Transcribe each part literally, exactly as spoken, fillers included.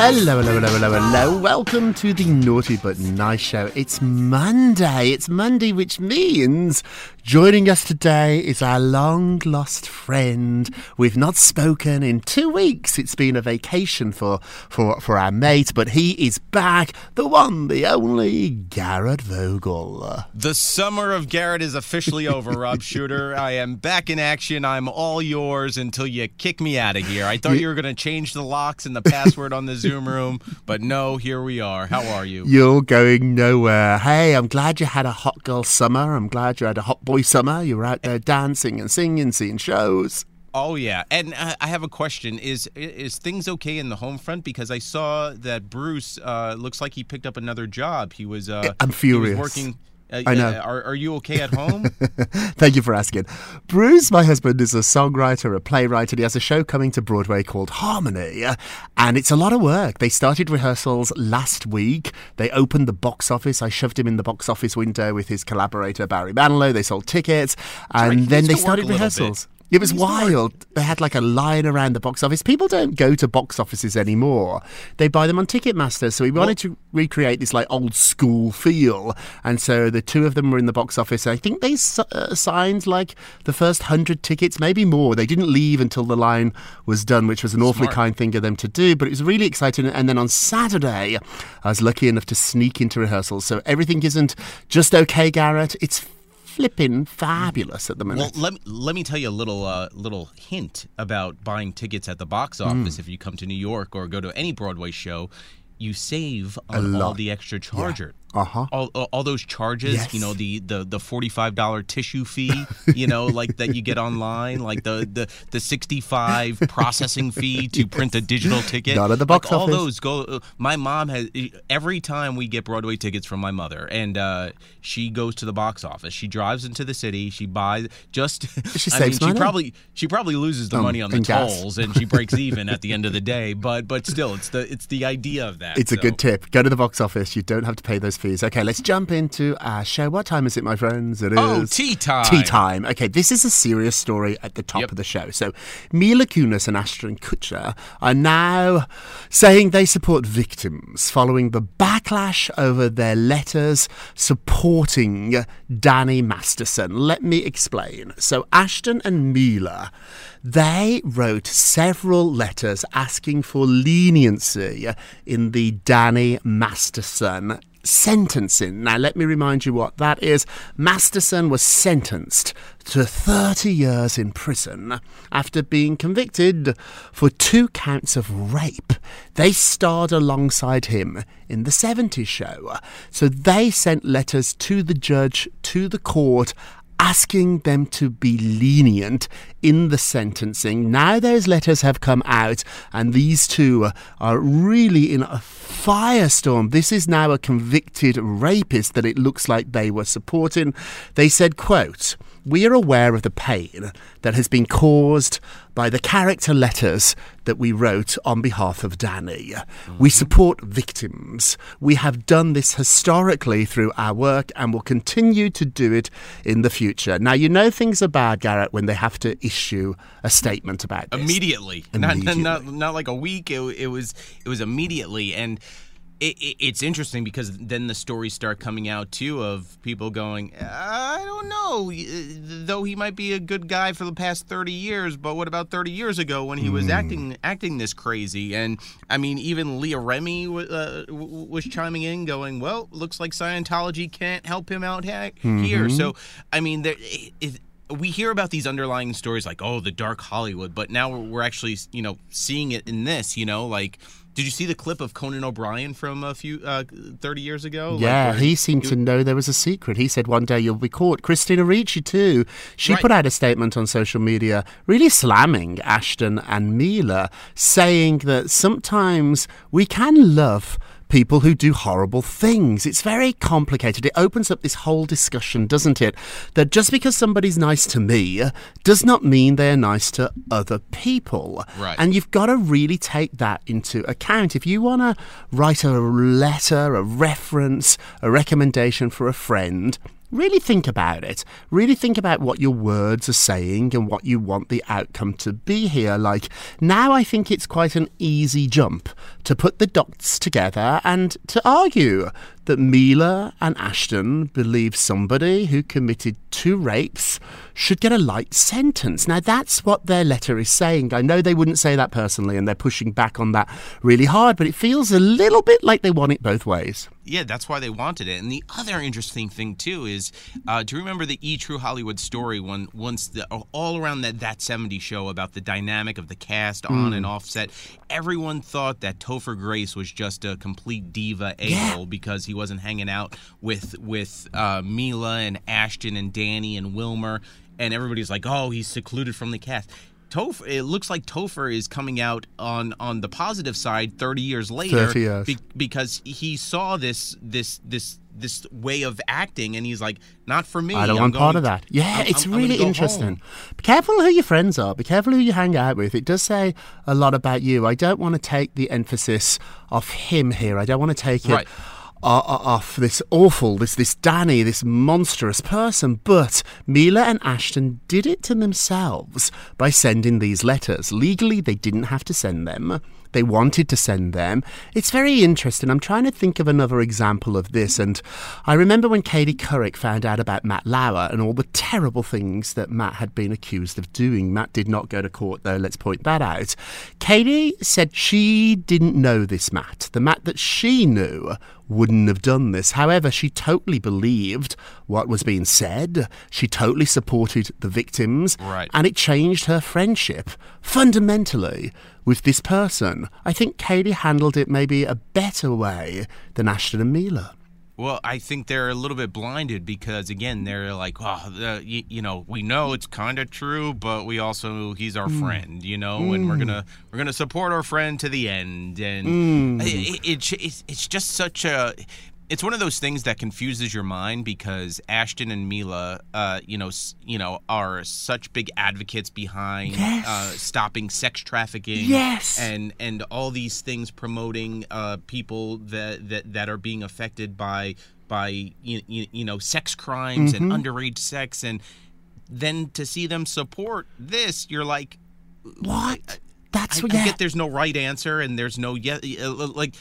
Hello, hello, hello, hello, hello. Welcome to the Naughty But Nice Show. It's Monday. It's Monday, which means joining us today is our long-lost friend. We've not spoken in two weeks. It's been a vacation for, for, for our mate, but he is back. The one, the only, Garrett Vogel. The summer of Garrett is officially over, Rob Shooter. I am back in action. I'm all yours until you kick me out of here. I thought you were going to change the locks and the password on the Zoom room, but no, here we are. How are you? You're going nowhere. Hey, I'm glad you had a hot girl summer. I'm glad you had a hot boy summer. You were out there dancing and singing, seeing shows. Oh, yeah. And uh, I have a question. Is is things okay in the home front? Because I saw that Bruce uh, looks like he picked up another job. He was, uh, I'm furious. He was working... Uh, I know. Uh, are, are you okay at home? Thank you for asking. Bruce, my husband, is a songwriter, a playwright, and he has a show coming to Broadway called Harmony. And it's a lot of work. They started rehearsals last week. They opened the box office. I shoved him in the box office window with his collaborator, Barry Manilow. They sold tickets. And right, then they started rehearsals. Bit. It was wild. They had like a line around the box office. People don't go to box offices anymore. They buy them on Ticketmaster. So we wanted well, to recreate this like old school feel. And so the two of them were in the box office. I think they uh, signed like the first hundred tickets, maybe more. They didn't leave until the line was done, which was an smart. awfully kind thing of them to do. But it was really exciting. And then on Saturday, I was lucky enough to sneak into rehearsals. So everything isn't just okay, Garrett. It's flipping fabulous at the moment. Well, let me, let me tell you a little uh, little hint about buying tickets at the box office. Mm. If you come to New York or go to any Broadway show, you save on all the extra charger. Yeah. Uh-huh. All, all those charges, yes. You know, the, the, the forty-five dollars tissue fee, you know, like that you get online, like the, the, the sixty-five dollars processing fee to yes. print a digital ticket. Not at the box like, office. All those go. My mom has, every time we get Broadway tickets from my mother, and uh, she goes to the box office. She drives into the city. She buys just, she I saves mean, money. She probably, she probably loses the um, money on the tolls gas. And she breaks even at the end of the day. But, but still, it's the, it's the idea of that. It's so. a good tip. Go to the box office. You don't have to pay those fees. Okay, let's jump into our show. What time is it, my friends? It is... Oh, tea time. Tea time. Okay, this is a serious story at the top yep. of the show. So, Mila Kunis and Ashton Kutcher are now saying they support victims following the backlash over their letters supporting Danny Masterson. Let me explain. So, Ashton and Mila... They wrote several letters asking for leniency in the Danny Masterson sentencing. Now, let me remind you what that is. Masterson was sentenced to thirty years in prison after being convicted for two counts of rape. They starred alongside him in the seventies show. So they sent letters to the judge, to the court, asking them to be lenient in the sentencing. Now those letters have come out, and these two are really in a firestorm. This is now a convicted rapist that it looks like they were supporting. They said, quote, "We are aware of the pain that has been caused by the character letters that we wrote on behalf of Danny. Mm-hmm. We support victims. We have done this historically through our work and will continue to do it in the future." Now, you know things are bad, Garrett, when they have to issue a statement about this. Immediately. immediately. Not, not, not like a week. It, it was, it was immediately. And It, it, it's interesting because then the stories start coming out, too, of people going, I don't know, though he might be a good guy for the past thirty years, but what about thirty years ago when he was mm. acting acting this crazy? And, I mean, even Leah Remini w- uh, w- was chiming in going, well, looks like Scientology can't help him out ha- mm-hmm. here. So, I mean, there, it, it, we hear about these underlying stories like, oh, the dark Hollywood, but now we're actually, you know, seeing it in this, you know, like... Did you see the clip of Conan O'Brien from a few uh, thirty years ago? Yeah, like, he seemed it, to know there was a secret. He said, one day you'll be caught. Christina Ricci, too. She right. put out a statement on social media really slamming Ashton and Mila, saying that sometimes we can love people who do horrible things. It's very complicated. It opens up this whole discussion, doesn't it? That just because somebody's nice to me does not mean they're nice to other people. Right. And you've got to really take that into account. If you want to write a letter, a reference, a recommendation for a friend... Really think about it. Really think about what your words are saying and what you want the outcome to be here. Like, now I think it's quite an easy jump to put the dots together and to argue that Mila and Ashton believe somebody who committed two rapes should get a light sentence. Now, that's what their letter is saying. I know they wouldn't say that personally, and they're pushing back on that really hard, but it feels a little bit like they want it both ways. Yeah, that's why they wanted it. And the other interesting thing, too, is uh, do you remember the E! True Hollywood Story when once the, all around that That seventies Show about the dynamic of the cast mm. on and off set, everyone thought that Topher Grace was just a complete diva a-hole yeah. because he wasn't hanging out with with uh, Mila and Ashton and Danny and Wilmer, and everybody's like, oh, he's secluded from the cast. Topher, it looks like Topher is coming out on, on the positive side thirty years later thirty years. Be, because he saw this this this this way of acting, and he's like, not for me. I don't I'm want going, part of that. Yeah, I'm, it's I'm, really I'm interesting. Home. Be careful who your friends are. Be careful who you hang out with. It does say a lot about you. I don't want to take the emphasis off him here. I don't want to take it... Right. off this awful, this this Danny, this monstrous person. But Mila and Ashton did it to themselves by sending these letters. Legally, they didn't have to send them. They wanted to send them. It's very interesting. I'm trying to think of another example of this. And I remember when Katie Couric found out about Matt Lauer and all the terrible things that Matt had been accused of doing. Matt did not go to court, though. Let's point that out. Katie said she didn't know this Matt. The Matt that she knew wouldn't have done this. However, she totally believed what was being said. She totally supported the victims. Right. And it changed her friendship fundamentally with this person. I think Katie handled it maybe a better way than Ashton and Mila. Well, I think they're a little bit blinded because, again, they're like, oh, the, you, you know, we know it's kind of true, but we also, he's our mm. friend, you know, mm. and we're gonna we're gonna support our friend to the end, and mm. it, it, it, it's it's just such a. It's one of those things that confuses your mind because Ashton and Mila, uh, you know, you know, are such big advocates behind yes. uh, stopping sex trafficking, yes, and and all these things promoting uh, people that, that that are being affected by by you, you, you know sex crimes mm-hmm. and underage sex, and then to see them support this, you're like, what? That's I, what I, I get. There's no right answer, and there's no yes, like.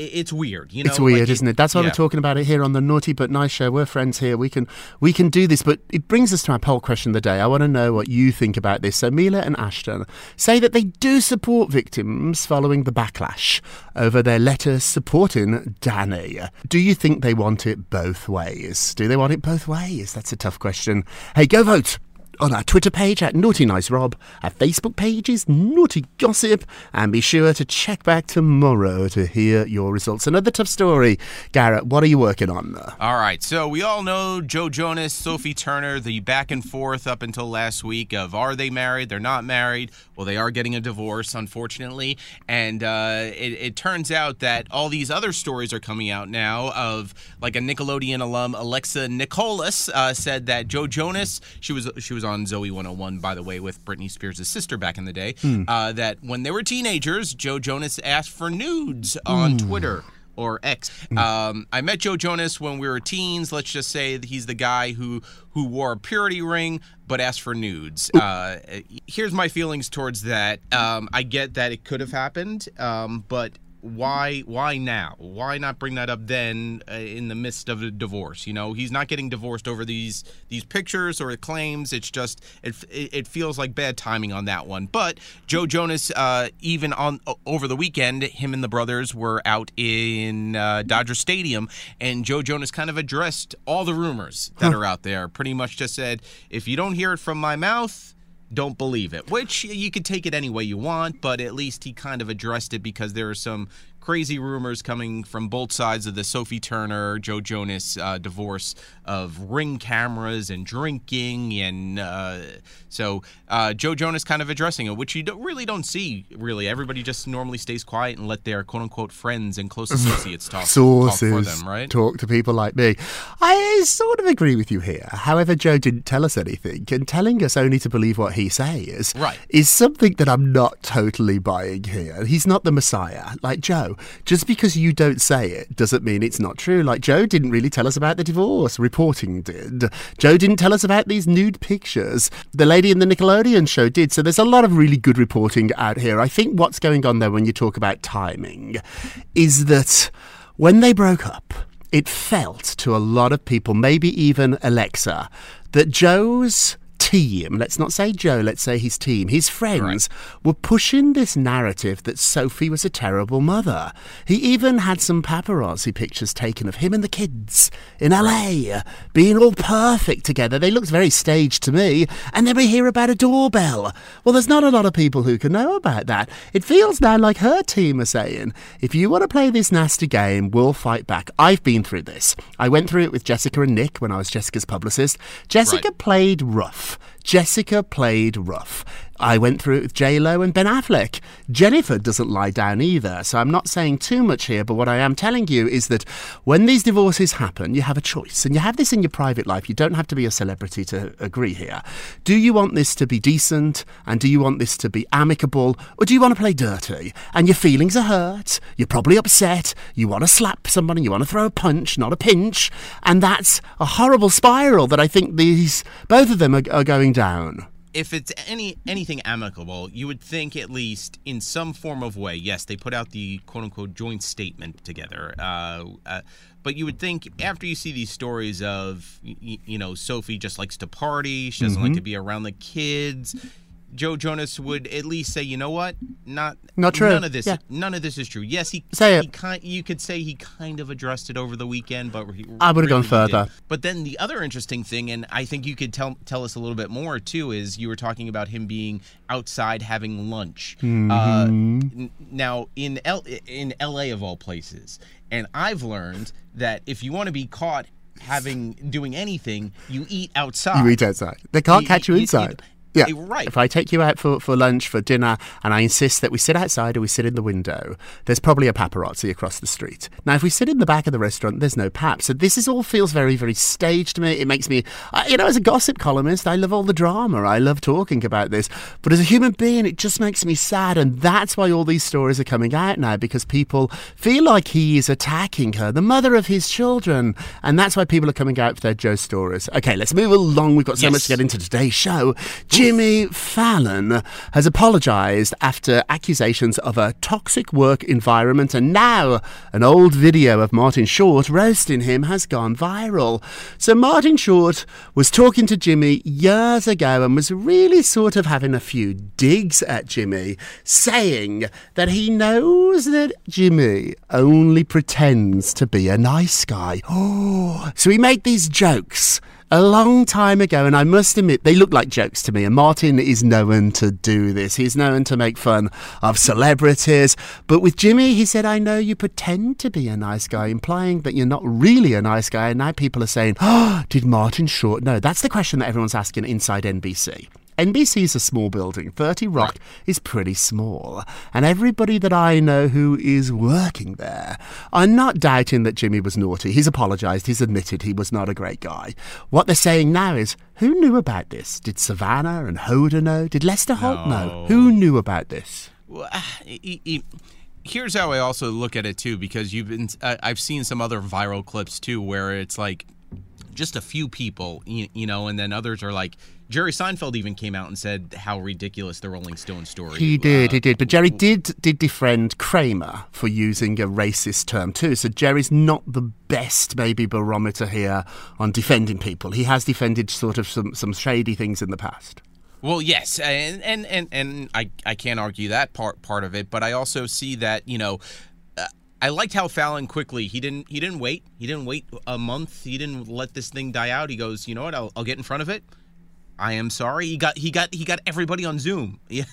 It's weird, you know. It's weird, like, isn't it? That's why yeah. we're talking about it here on the Naughty But Nice Show. We're friends here. We can we can do this. But it brings us to our poll question of the day. I want to know what you think about this. So Mila and Ashton say that they do support victims following the backlash over their letter supporting Danny. Do you think they want it both ways? Do they want it both ways? That's a tough question. Hey, go vote on our Twitter page at Naughty Nice Rob, our Facebook page is Naughty Gossip, and be sure to check back tomorrow to hear your results. Another tough story. Garrett, what are you working on? All right, so we all know Joe Jonas, Sophie Turner, the back and forth up until last week of are they married, they're not married, well, they are getting a divorce, unfortunately, and uh, it, it turns out that all these other stories are coming out now of, like, a Nickelodeon alum, Alexa Nicholas, uh, said that Joe Jonas, she was she was on Zoe one oh one, by the way, with Britney Spears' sister back in the day, mm. uh, that when they were teenagers, Joe Jonas asked for nudes on mm. Twitter. Or ex. Um, I met Joe Jonas when we were teens. Let's just say that he's the guy who, who wore a purity ring but asked for nudes. Uh, here's my feelings towards that. Um, I get that it could have happened, um, but why why now? Why not bring that up then uh, in the midst of a divorce? You know, he's not getting divorced over these these pictures or claims. It's just, it, it feels like bad timing on that one. But Joe Jonas, uh, even on over the weekend, him and the brothers were out in uh, Dodger Stadium, and Joe Jonas kind of addressed all the rumors that huh. are out there. Pretty much just said, if you don't hear it from my mouth, don't believe it, which you could take it any way you want, but at least he kind of addressed it because there are some crazy rumors coming from both sides of the Sophie Turner, Joe Jonas uh, divorce of ring cameras and drinking. And uh, so uh, Joe Jonas kind of addressing it, which you don't, really don't see, really. Everybody just normally stays quiet and let their quote-unquote friends and close associates talk, Sources, talk for them, right? Talk to people like me. I sort of agree with you here. However, Joe didn't tell us anything, and telling us only to believe what he says right. is something that I'm not totally buying here. He's not the Messiah, like Joe. Just because you don't say it doesn't mean it's not true. Like, Joe didn't really tell us about the divorce. Reporting did. Joe didn't tell us about these nude pictures. The lady in the Nickelodeon show did. So there's a lot of really good reporting out here. I think what's going on there when you talk about timing is that when they broke up, it felt to a lot of people, maybe even Alexa, that Joe's team, let's not say Joe, let's say his team, his friends right. were pushing this narrative that Sophie was a terrible mother. He even had some paparazzi pictures taken of him and the kids in L A being all perfect together. They looked very staged to me. And then we hear about a doorbell. Well, there's not a lot of people who can know about that. It feels now like her team are saying, if you want to play this nasty game, we'll fight back. I've been through this. I went through it with Jessica and Nick when I was Jessica's publicist. Jessica right. played rough. Jessica played rough. I went through it with J Lo and Ben Affleck. Jennifer doesn't lie down either, so I'm not saying too much here, but what I am telling you is that when these divorces happen, you have a choice, and you have this in your private life. You don't have to be a celebrity to agree here. Do you want this to be decent, and do you want this to be amicable, or do you want to play dirty? And your feelings are hurt, you're probably upset, you want to slap somebody, you want to throw a punch, not a pinch, and that's a horrible spiral that I think these both of them are, are going down. If it's any anything amicable, you would think at least in some form of way, yes, they put out the quote-unquote joint statement together. Uh, uh, but you would think after you see these stories of, you, you know, Sophie just likes to party, she doesn't mm-hmm. like to be around the kids, Joe Jonas would at least say, you know what, not, not true. None of this, yeah. none of this is true. Yes, he, say he kind, you could say he kind of addressed it over the weekend, but he I would have really gone further. Did. But then the other interesting thing, and I think you could tell tell us a little bit more too, is you were talking about him being outside having lunch. Mm-hmm. Uh, n- now in L- in L A of all places, and I've learned that if you want to be caught having doing anything, you eat outside. You eat outside. They can't you, catch you, you inside. You, you, Yeah, right. If I take you out for, for lunch, for dinner, and I insist that we sit outside or we sit in the window, there's probably a paparazzi across the street. Now, if we sit in the back of the restaurant, there's no pap. So this is all feels very, very staged to me. It makes me, you know, as a gossip columnist, I love all the drama. I love talking about this. But as a human being, it just makes me sad. And that's why all these stories are coming out now, because people feel like he is attacking her, the mother of his children. And that's why people are coming out for their Joe stories. Okay, let's move along. We've got so yes. much to get into today's show. Jimmy Fallon has apologised after accusations of a toxic work environment, and now an old video of Martin Short roasting him has gone viral. So Martin Short was talking to Jimmy years ago and was really sort of having a few digs at Jimmy, saying that he knows that Jimmy only pretends to be a nice guy. Oh, so he made these jokes a long time ago, and I must admit, they look like jokes to me, and Martin is known to do this. He's known to make fun of celebrities, but with Jimmy, he said, I know you pretend to be a nice guy, implying that you're not really a nice guy, and now people are saying, oh, did Martin Short know? That's the question that everyone's asking inside N B C. N B C is a small building. thirty Rock is pretty small. And everybody that I know who is working there, I'm not doubting that Jimmy was naughty. He's apologised. He's admitted he was not a great guy. What they're saying now is, who knew about this? Did Savannah and Hoda know? Did Lester Holt no. know? Who knew about this? Well, he, he, here's how I also look at it, too, because you've been, uh, I've seen some other viral clips, too, where it's like just a few people, you, you know, and then others are like, Jerry Seinfeld even came out and said how ridiculous the Rolling Stone story. He did, uh, he did. But Jerry did did defriend Kramer for using a racist term too. So Jerry's not the best maybe barometer here on defending people. He has defended sort of some, some shady things in the past. Well, yes, and and, and, and I, I can't argue that part part of it. But I also see that, you know, I liked how Fallon quickly, he didn't he didn't wait. He didn't wait a month. He didn't let this thing die out. He goes, you know what, I'll, I'll get in front of it. I am sorry. He got he got he got everybody on Zoom. Yeah,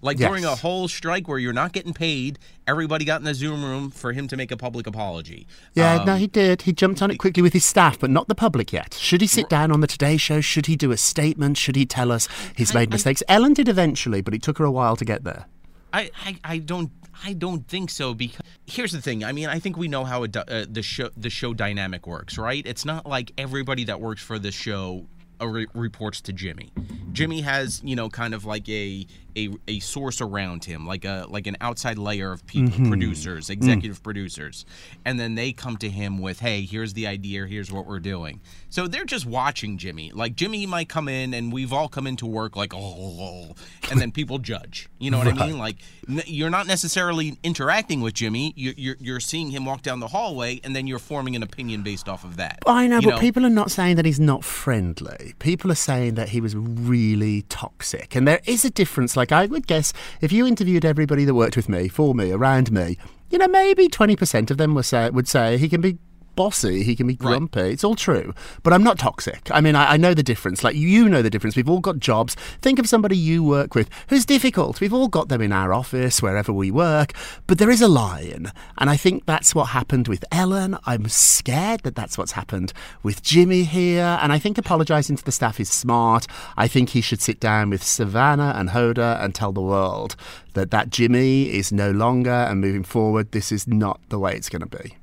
like yes. During a whole strike where you're not getting paid, everybody got in the Zoom room for him to make a public apology. Yeah, um, no, he did. He jumped on it quickly with his staff, but not the public yet. Should he sit down on the Today Show? Should he do a statement? Should he tell us he's made I, mistakes? I, Ellen did eventually, but it took her a while to get there. I, I, I don't I don't think so, because here's the thing. I mean, I think we know how it, uh, the show the show dynamic works, right? It's not like everybody that works for the show Re- reports to Jimmy. Jimmy has, you know, kind of like a a, a source around him, like a like an outside layer of people, mm-hmm. producers, executive mm. producers, and then they come to him with, "Hey, here's the idea. Here's what we're doing." So they're just watching Jimmy. Like Jimmy might come in, and we've all come into work like, "Oh," and then people judge. You know what right. I mean? Like n- you're not necessarily interacting with Jimmy. You're, you're you're seeing him walk down the hallway, and then you're forming an opinion based off of that. I know, you but know? people are not saying that he's not friendly. People are saying that he was really toxic. And there is a difference. Like, I would guess if you interviewed everybody that worked with me, for me, around me, you know, maybe twenty percent of them would say, would say he can be bossy, he can be grumpy. Right. It's all true. But I'm not toxic. I mean, I, I know the difference. Like, you know the difference. We've all got jobs. Think of somebody you work with who's difficult. We've all got them in our office, wherever we work. But there is a line. And I think that's what happened with Ellen. I'm scared that that's what's happened with Jimmy here. And I think apologising to the staff is smart. I think he should sit down with Savannah and Hoda and tell the world that that Jimmy is no longer, and moving forward, this is not the way it's going to be.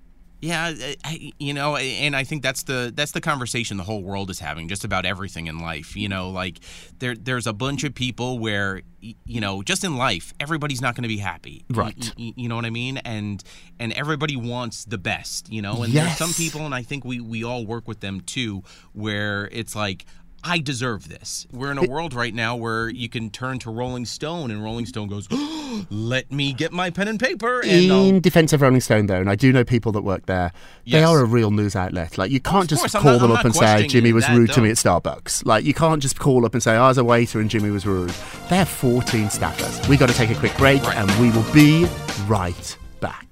Yeah, I, you know, and I think that's the that's the conversation the whole world is having, just about everything in life. You know, like there there's a bunch of people where, you know, just in life, everybody's not going to be happy. Right. You, you know what I mean? And and everybody wants the best, you know. And yes. there's some people, and I think we, we all work with them too, where it's like, I deserve this. We're in a world right now where you can turn to Rolling Stone, and Rolling Stone goes, oh, let me get my pen and paper. And in I'll... defense of Rolling Stone, though, and I do know people that work there, yes. they are a real news outlet. Like, you can't just course, call not, them I'm up and say, Jimmy was that, rude though. to me at Starbucks. Like, you can't just call up and say, I was a waiter and Jimmy was rude. They have fourteen staffers. We've got to take a quick break, right. and we will be right back.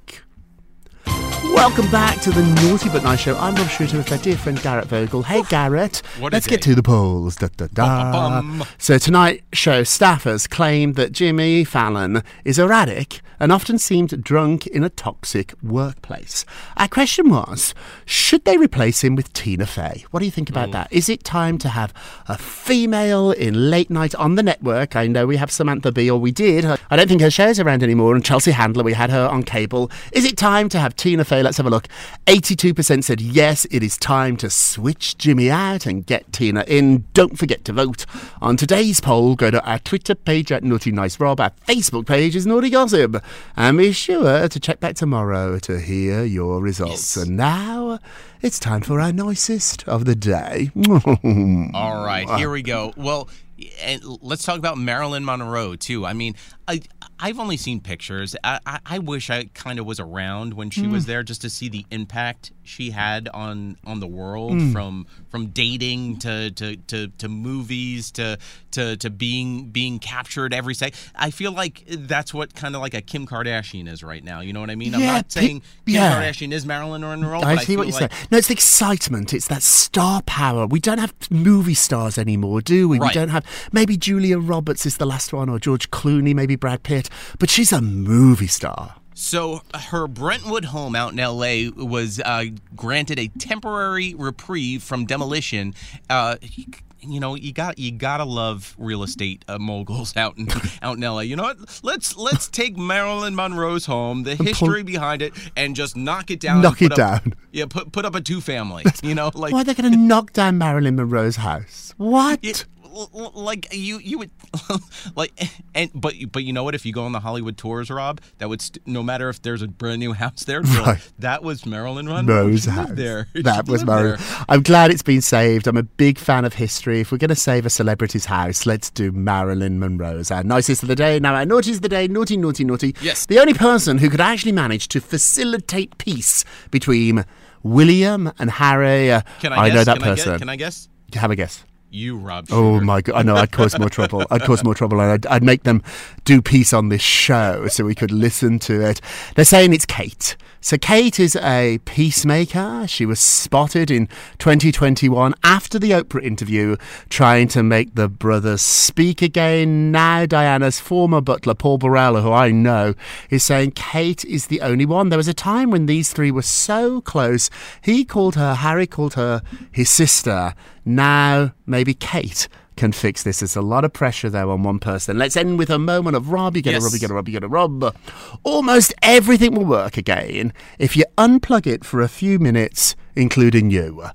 Welcome back to the Naughty But Nice Show. I'm Rob Shooter with my dear friend Garrett Vogel. Hey, Garrett. What Let's get to the polls. Da, da, da. Bum, bum. So tonight's show staffers claim that Jimmy Fallon is erratic and often seemed drunk in a toxic workplace. Our question was, should they replace him with Tina Fey? What do you think about mm. that? Is it time to have a female in late night on the network? I know we have Samantha Bee, or we did. I don't think her show's around anymore. And Chelsea Handler, we had her on cable. Is it time to have Tina Fey? Let's have a look. eighty-two percent said yes, it is time to switch Jimmy out and get Tina in. Don't forget to vote. On today's poll, go to our Twitter page at Naughty Nice Rob. Our Facebook page is Naughty Gossip. And be sure to check back tomorrow to hear your results. Yes. And now it's time for our nicest of the day. All right, here we go. Well, and let's talk about Marilyn Monroe, too. I mean, I... I I've only seen pictures. I, I, I wish I kind of was around when she mm. was there just to see the impact she had on, on the world, mm. from from dating to to, to, to movies to, to to being being captured every second. I feel like that's what kind of like a Kim Kardashian is right now. You know what I mean? Yeah, I'm not pe- saying Kim yeah. Kardashian is Marilyn Monroe. I see I what you're like- saying. No, it's the excitement. It's that star power. We don't have movie stars anymore, do we? Right. We don't have. Maybe Julia Roberts is the last one, or George Clooney, maybe Brad Pitt. But she's a movie star. So her Brentwood home out in L A was uh, granted a temporary reprieve from demolition. Uh, you, you know, you got you gotta love real estate uh, moguls out in out in L A. You know what? Let's let's take Marilyn Monroe's home, the history behind it, and just knock it down. Knock it up, down. Yeah, put put up a two family. You know, like why are they going to knock down Marilyn Monroe's house? What? It, Like you, you would like, and but but you know what? If you go on the Hollywood tours, Rob, that would st- no matter if there's a brand new house there, right. like, that was Marilyn Monroe's house. There, that was Marilyn. I'm glad it's been saved. I'm a big fan of history. If we're going to save a celebrity's house, let's do Marilyn Monroe's. Our nicest of the day. Now our naughties of the day. Naughty, naughty, naughty. Yes. The only person who could actually manage to facilitate peace between William and Harry. Uh, Can I, I guess? know that Can person. I guess? Can I guess? Have a guess. You, Rob Shooter. Oh, my God. I know. I'd cause more trouble. I'd cause more trouble. And I'd, I'd make them do peace on this show so we could listen to it. They're saying it's Kate. So Kate is a peacemaker. She was spotted in twenty twenty-one after the Oprah interview trying to make the brothers speak again. Now Diana's former butler, Paul Barella, who I know, is saying Kate is the only one. There was a time when these three were so close. He called her, Harry called her his sister. Now, maybe Kate can fix this. There's a lot of pressure, though, on one person. Let's end with a moment of Rob. You get yes. a Rob, you get a Rob, you get a Rob. Almost everything will work again if you unplug it for a few minutes, including you.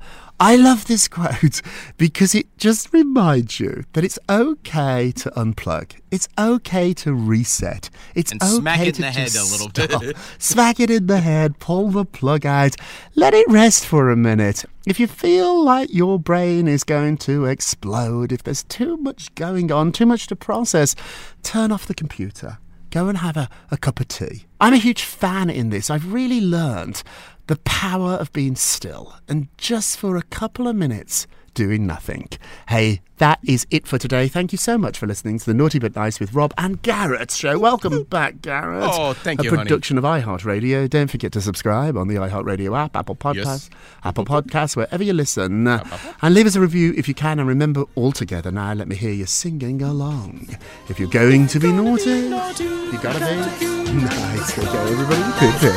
I love this quote because it just reminds you that it's okay to unplug. It's okay to reset. It's and okay smack it to in the just head a little bit. Stop. Smack it in the head, pull the plug out, let it rest for a minute. If you feel like your brain is going to explode, if there's too much going on, too much to process, turn off the computer. Go and have a, a cup of tea. I'm a huge fan in this. I've really learned the power of being still and just for a couple of minutes doing nothing. Hey, that is it for today. Thank you so much for listening to The Naughty But Nice with Rob and Garrett show. Welcome back, Garrett. Oh, thank you, honey. A production of iHeartRadio. Don't forget to subscribe on the iHeartRadio app, Apple Podcasts, yes. Apple Podcasts, wherever you listen. And leave us a review if you can. And remember, all together now, let me hear you singing along. If you're going to be naughty, you gotta be nice. Okay, everybody, take care.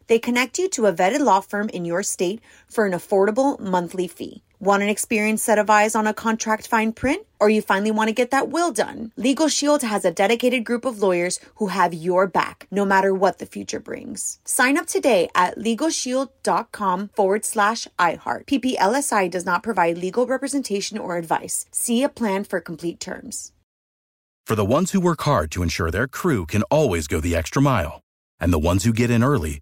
They connect you to a vetted law firm in your state for an affordable monthly fee. Want an experienced set of eyes on a contract fine print? Or you finally want to get that will done? LegalShield has a dedicated group of lawyers who have your back, no matter what the future brings. Sign up today at LegalShield.com forward slash iHeart. P P L S I does not provide legal representation or advice. See a plan for complete terms. For the ones who work hard to ensure their crew can always go the extra mile, and the ones who get in early